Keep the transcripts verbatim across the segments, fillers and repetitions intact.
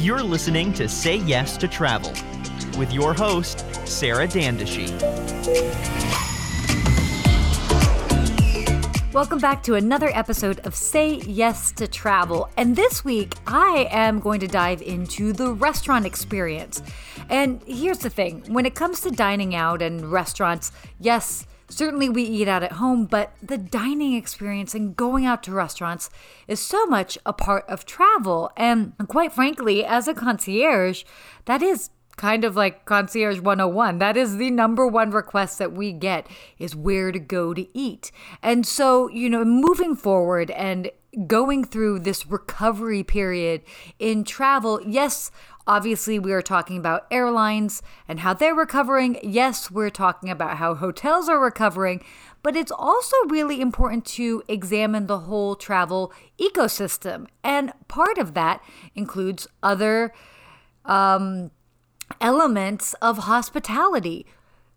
You're listening to Say Yes to Travel with your host, Sarah Dandashi. Welcome back to another episode of Say Yes to Travel. And this week, I am going to dive into the restaurant experience. And here's the thing, when it comes to dining out and restaurants, yes, certainly we eat out at home, but the dining experience and going out to restaurants is so much a part of travel. And quite frankly, as a concierge, that is kind of like Concierge one oh one. That is the number one request that we get, is where to go to eat. And so, you know, moving forward and going through this recovery period in travel, yes, obviously we are talking about airlines and how they're recovering. Yes, we're talking about how hotels are recovering, but it's also really important to examine the whole travel ecosystem. And part of that includes other um elements of hospitality.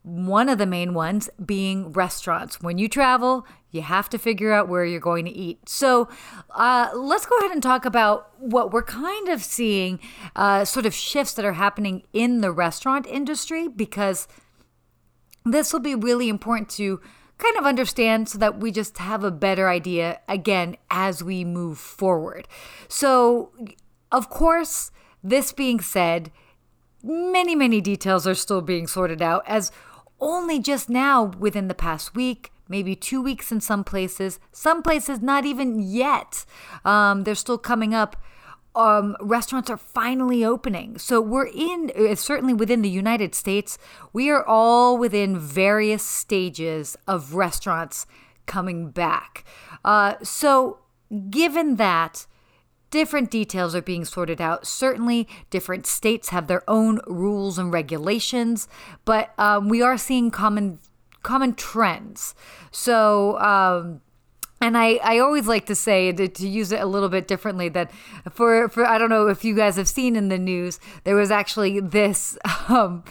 One of the main ones being restaurants. When you travel, you have to figure out where you're going to eat. So uh, let's go ahead and talk about what we're kind of seeing, uh, sort of shifts that are happening in the restaurant industry, because this will be really important to kind of understand so that we just have a better idea, again, as we move forward. So, of course, this being said, Many, many details are still being sorted out, as only just now within the past week, maybe two weeks in some places, some places not even yet. Um, they're still coming up. Um, restaurants are finally opening. So we're in, certainly within the United States, we are all within various stages of restaurants coming back. Uh, so given that, different details are being sorted out. Certainly, different states have their own rules and regulations, but um, we are seeing common common trends. So, um, and I, I always like to say, to, to use it a little bit differently, that for, for, I don't know if you guys have seen in the news, there was actually this um,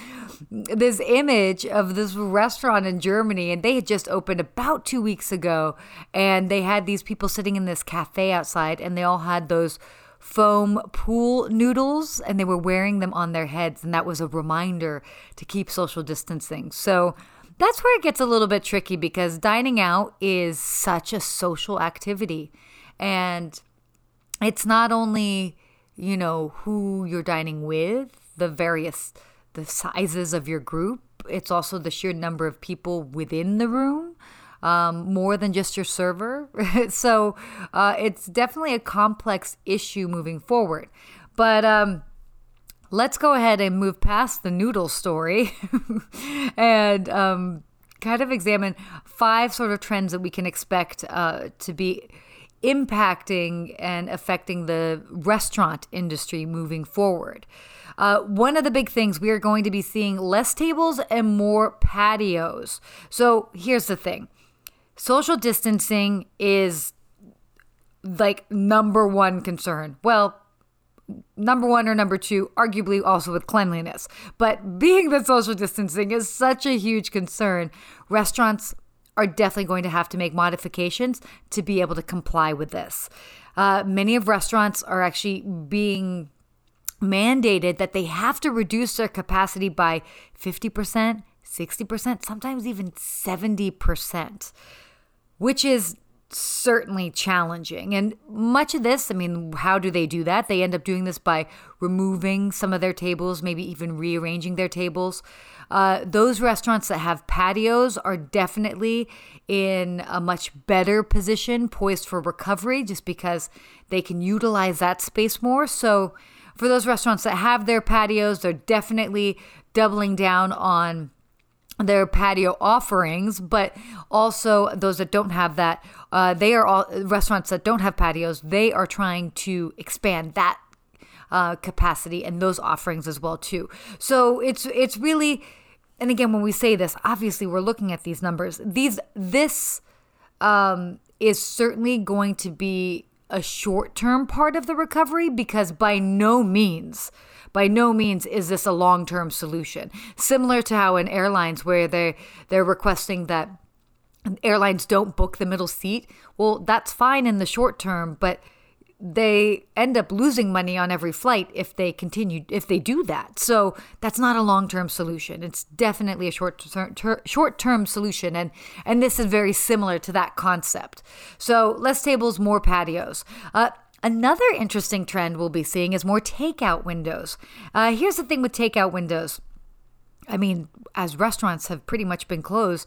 this image of this restaurant in Germany, and they had just opened about two weeks ago, and they had these people sitting in this cafe outside, and they all had those foam pool noodles, and they were wearing them on their heads, and that was a reminder to keep social distancing. So that's where it gets a little bit tricky, because dining out is such a social activity, and it's not only, you know, who you're dining with, the various the sizes of your group. It's also the sheer number of people within the room, um, more than just your server. So uh, it's definitely a complex issue moving forward. But um, let's go ahead and move past the noodle story and um, kind of examine five sort of trends that we can expect uh, to be impacting and affecting the restaurant industry moving forward. Uh, one of the big things, we are going to be seeing less tables and more patios. So here's the thing. Social distancing is like number one concern. Well, number one or number two, arguably also with cleanliness. But being that social distancing is such a huge concern, restaurants are definitely going to have to make modifications to be able to comply with this. Uh, many of restaurants are actually being mandated that they have to reduce their capacity by fifty percent, sixty percent, sometimes even seventy percent, which is certainly challenging. And much of this, I mean, how do they do that? They end up doing this by removing some of their tables, maybe even rearranging their tables. Uh, those restaurants that have patios are definitely in a much better position, poised for recovery, just because they can utilize that space more. So for those restaurants that have their patios, they're definitely doubling down on their patio offerings, but also those that don't have that, uh, they are all restaurants that don't have patios. They are trying to expand that uh, capacity and those offerings as well too. So it's it's really, and again, when we say this, obviously we're looking at these numbers. These this um, is certainly going to be a short-term part of the recovery, because by no means, by no means is this a long-term solution. Similar to how in airlines where they they're requesting that airlines don't book the middle seat. Well, that's fine in the short term, but they end up losing money on every flight if they continue, if they do that. So that's not a long-term solution. It's definitely a short-term ter- short-term solution, and and this is very similar to that concept. So less tables, more patios. Uh, another interesting trend we'll be seeing is more takeout windows. Uh, here's the thing with takeout windows. I mean, as restaurants have pretty much been closed,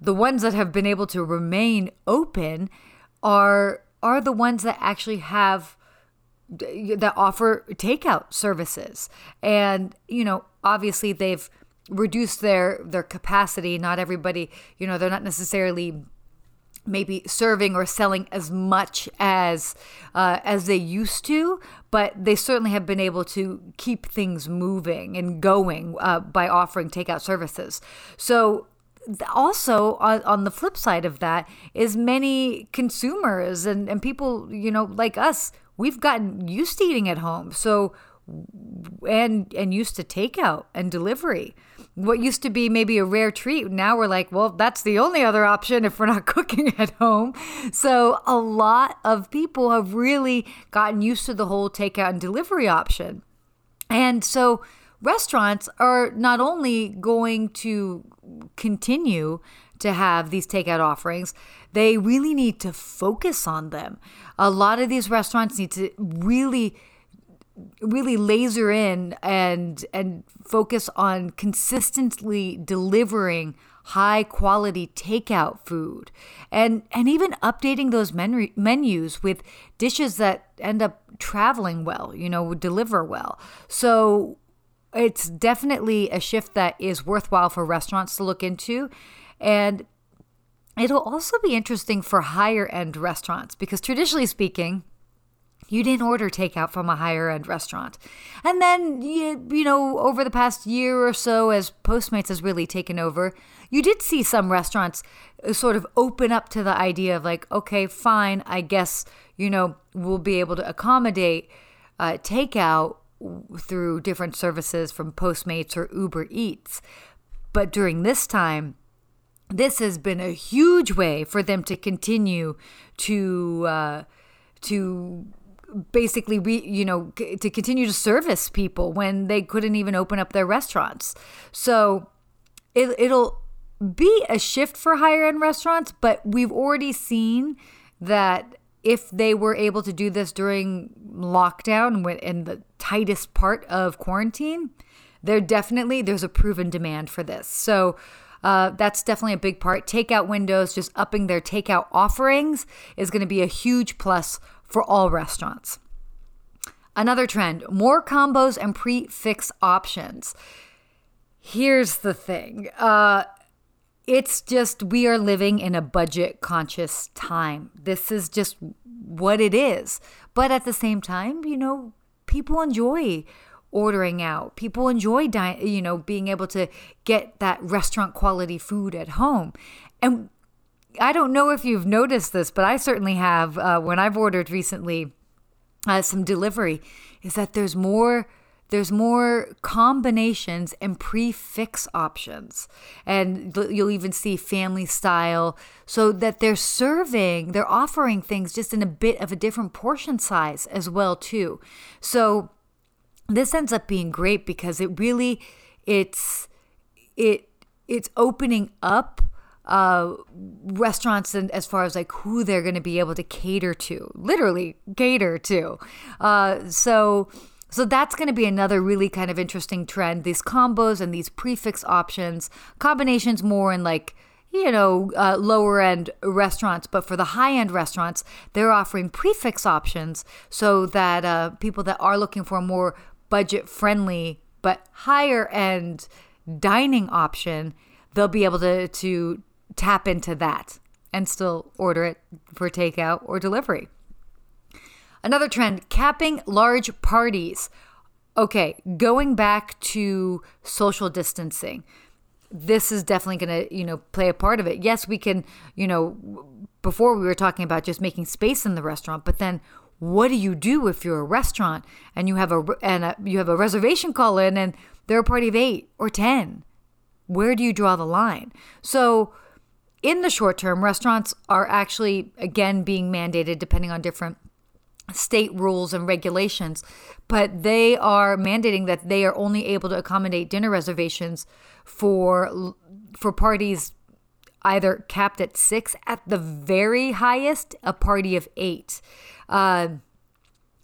the ones that have been able to remain open are are the ones that actually have, that offer takeout services. And, you know, obviously they've reduced their, their capacity. Not everybody, you know, they're not necessarily maybe serving or selling as much as uh, as they used to, but they certainly have been able to keep things moving and going uh, by offering takeout services. So also on, on the flip side of that is many consumers and, and people, you know, like us, we've gotten used to eating at home. So and and used to takeout and delivery. What used to be maybe a rare treat, now we're like, well, that's the only other option if we're not cooking at home. So a lot of people have really gotten used to the whole takeout and delivery option. And so restaurants are not only going to continue to have these takeout offerings, they really need to focus on them. A lot of these restaurants need to really really laser in and and focus on consistently delivering high quality takeout food, and and even updating those menu, menus with dishes that end up traveling well, you know, deliver well. So it's definitely a shift that is worthwhile for restaurants to look into. And it'll also be interesting for higher end restaurants, because traditionally speaking, you didn't order takeout from a higher end restaurant. And then, you, you know, over the past year or so, as Postmates has really taken over, you did see some restaurants sort of open up to the idea of like, okay, fine, I guess, you know, we'll be able to accommodate uh, takeout through different services from Postmates or Uber Eats. But during this time, this has been a huge way for them to continue to, uh, to, basically, we, you know, c- to continue to service people when they couldn't even open up their restaurants. So it, it'll be a shift for higher end restaurants, but we've already seen that if they were able to do this during lockdown, when in the tightest part of quarantine, there definitely, there's a proven demand for this. So Uh, that's definitely a big part. Takeout windows, just upping their takeout offerings, is going to be a huge plus for all restaurants. Another trend, more combos and prefix options. Here's the thing. Uh, it's just, we are living in a budget conscious time. This is just what it is. But at the same time, you know, people enjoy ordering out. People enjoy, di- you know, being able to get that restaurant quality food at home. And I don't know if you've noticed this, but I certainly have. Uh, when I've ordered recently uh, some delivery, is that there's more, there's more combinations and prefix options, and you'll even see family style, so that they're serving, they're offering things just in a bit of a different portion size as well too. So this ends up being great because it really, it's it it's opening up uh, restaurants, and as far as like who they're going to be able to cater to, literally cater to. Uh, so so that's going to be another really kind of interesting trend. These combos and these prefix options, combinations more in like, you know, uh, lower end restaurants, but for the high end restaurants, they're offering prefix options so that uh, people that are looking for more budget-friendly but higher-end dining option, they'll be able to, to tap into that and still order it for takeout or delivery. Another trend, capping large parties. Okay, going back to social distancing. This is definitely going to, you know, play a part of it. Yes, we can, you know, before we were talking about just making space in the restaurant, but then what do you do if you're a restaurant and you have a and a, you have a reservation call in and they're a party of eight or ten? Where do you draw the line? So in the short term, restaurants are actually, again, being mandated depending on different state rules and regulations, but they are mandating that they are only able to accommodate dinner reservations for for parties either capped at six, at the very highest, a party of eight. Uh,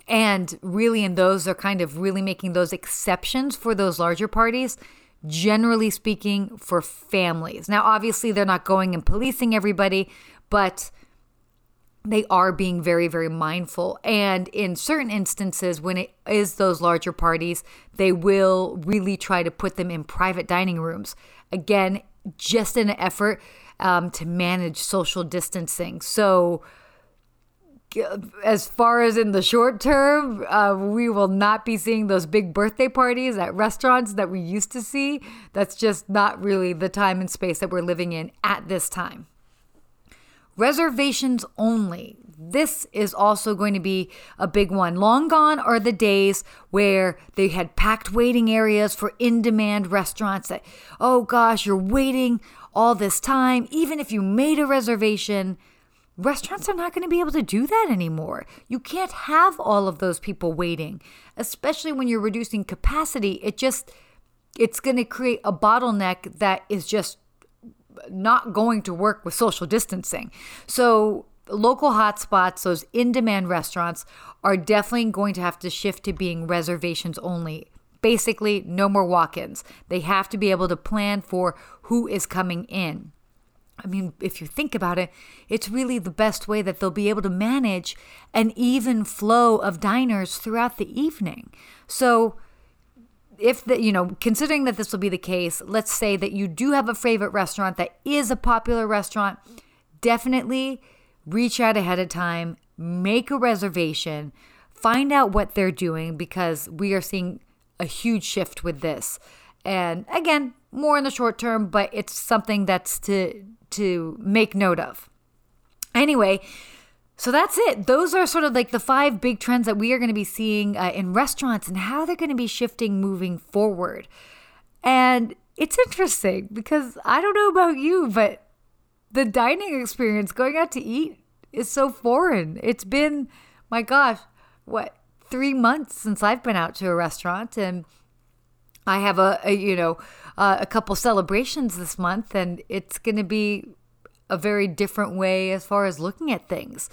and really, in those, they're kind of really making those exceptions for those larger parties, generally speaking, for families. Now, obviously, they're not going and policing everybody, but they are being very, very mindful. And in certain instances, when it is those larger parties, they will really try to put them in private dining rooms. Again, just in an effort um, to manage social distancing. So as far as in the short term, uh, we will not be seeing those big birthday parties at restaurants that we used to see. That's just not really the time and space that we're living in at this time. Reservations only. This is also going to be a big one. Long gone are the days where they had packed waiting areas for in-demand restaurants that, oh gosh, you're waiting all this time. Even if you made a reservation, restaurants are not going to be able to do that anymore. You can't have all of those people waiting, especially when you're reducing capacity. It just, it's going to create a bottleneck that is just not going to work with social distancing. So local hotspots, those in-demand restaurants, are definitely going to have to shift to being reservations only. Basically, no more walk-ins. They have to be able to plan for who is coming in. I mean, if you think about it, it's really the best way that they'll be able to manage an even flow of diners throughout the evening. So if the, you know, considering that this will be the case, let's say that you do have a favorite restaurant that is a popular restaurant, definitely reach out ahead of time, make a reservation, find out what they're doing, because we are seeing a huge shift with this. And again, more in the short term, but it's something that's to to make note of. Anyway, so that's it. Those are sort of like the five big trends that we are going to be seeing uh, in restaurants and how they're going to be shifting moving forward. And it's interesting because I don't know about you, but the dining experience, going out to eat, is so foreign. It's been, my gosh, what, three months since I've been out to a restaurant. And I have a, a you know, uh, a couple celebrations this month, and it's going to be a very different way as far as looking at things.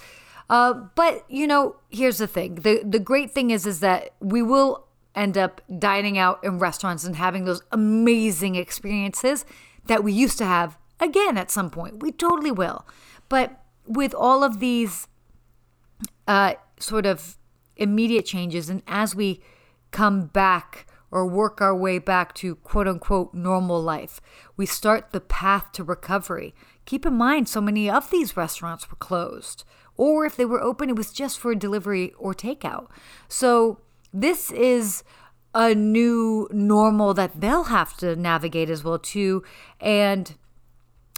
Uh, but, you know, here's the thing. The the great thing is, is that we will end up dining out in restaurants and having those amazing experiences that we used to have again at some point. We totally will. But with all of these uh, sort of immediate changes, and as we come back or work our way back to quote unquote normal life, we start the path to recovery. Keep in mind, so many of these restaurants were closed, or if they were open, it was just for delivery or takeout. So this is a new normal that they'll have to navigate as well too, and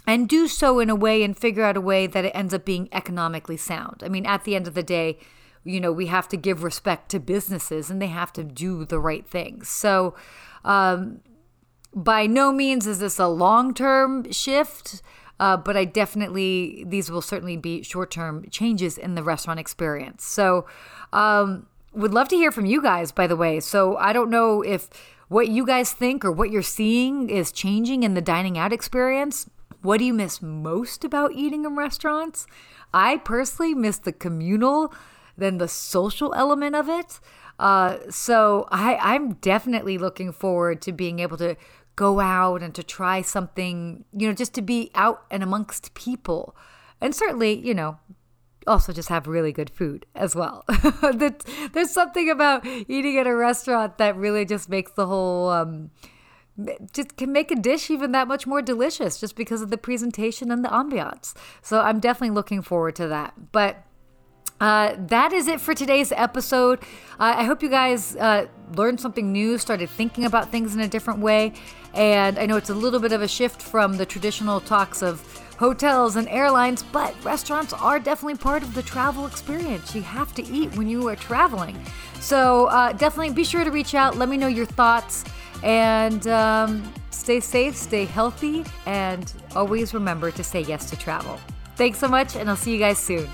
and do so in a way and figure out a way that it ends up being economically sound. I mean, at the end of the day, you know, we have to give respect to businesses and they have to do the right things. So um, by no means is this a long-term shift, Uh, but I definitely, these will certainly be short-term changes in the restaurant experience. So um, would love to hear from you guys, by the way. So I don't know if what you guys think or what you're seeing is changing in the dining out experience. What do you miss most about eating in restaurants? I personally miss the communal, then the social element of it. Uh, so I, I'm definitely looking forward to being able to go out and to try something, you know, just to be out and amongst people. And certainly, you know, also just have really good food as well. There's something about eating at a restaurant that really just makes the whole, um, just can make a dish even that much more delicious just because of the presentation and the ambiance. So I'm definitely looking forward to that. But Uh, that is it for today's episode. Uh, I hope you guys uh, learned something new, started thinking about things in a different way. And I know it's a little bit of a shift from the traditional talks of hotels and airlines, but restaurants are definitely part of the travel experience. You have to eat when you are traveling. So uh, definitely be sure to reach out. Let me know your thoughts. And um, stay safe, stay healthy, and always remember to say yes to travel. Thanks so much, and I'll see you guys soon.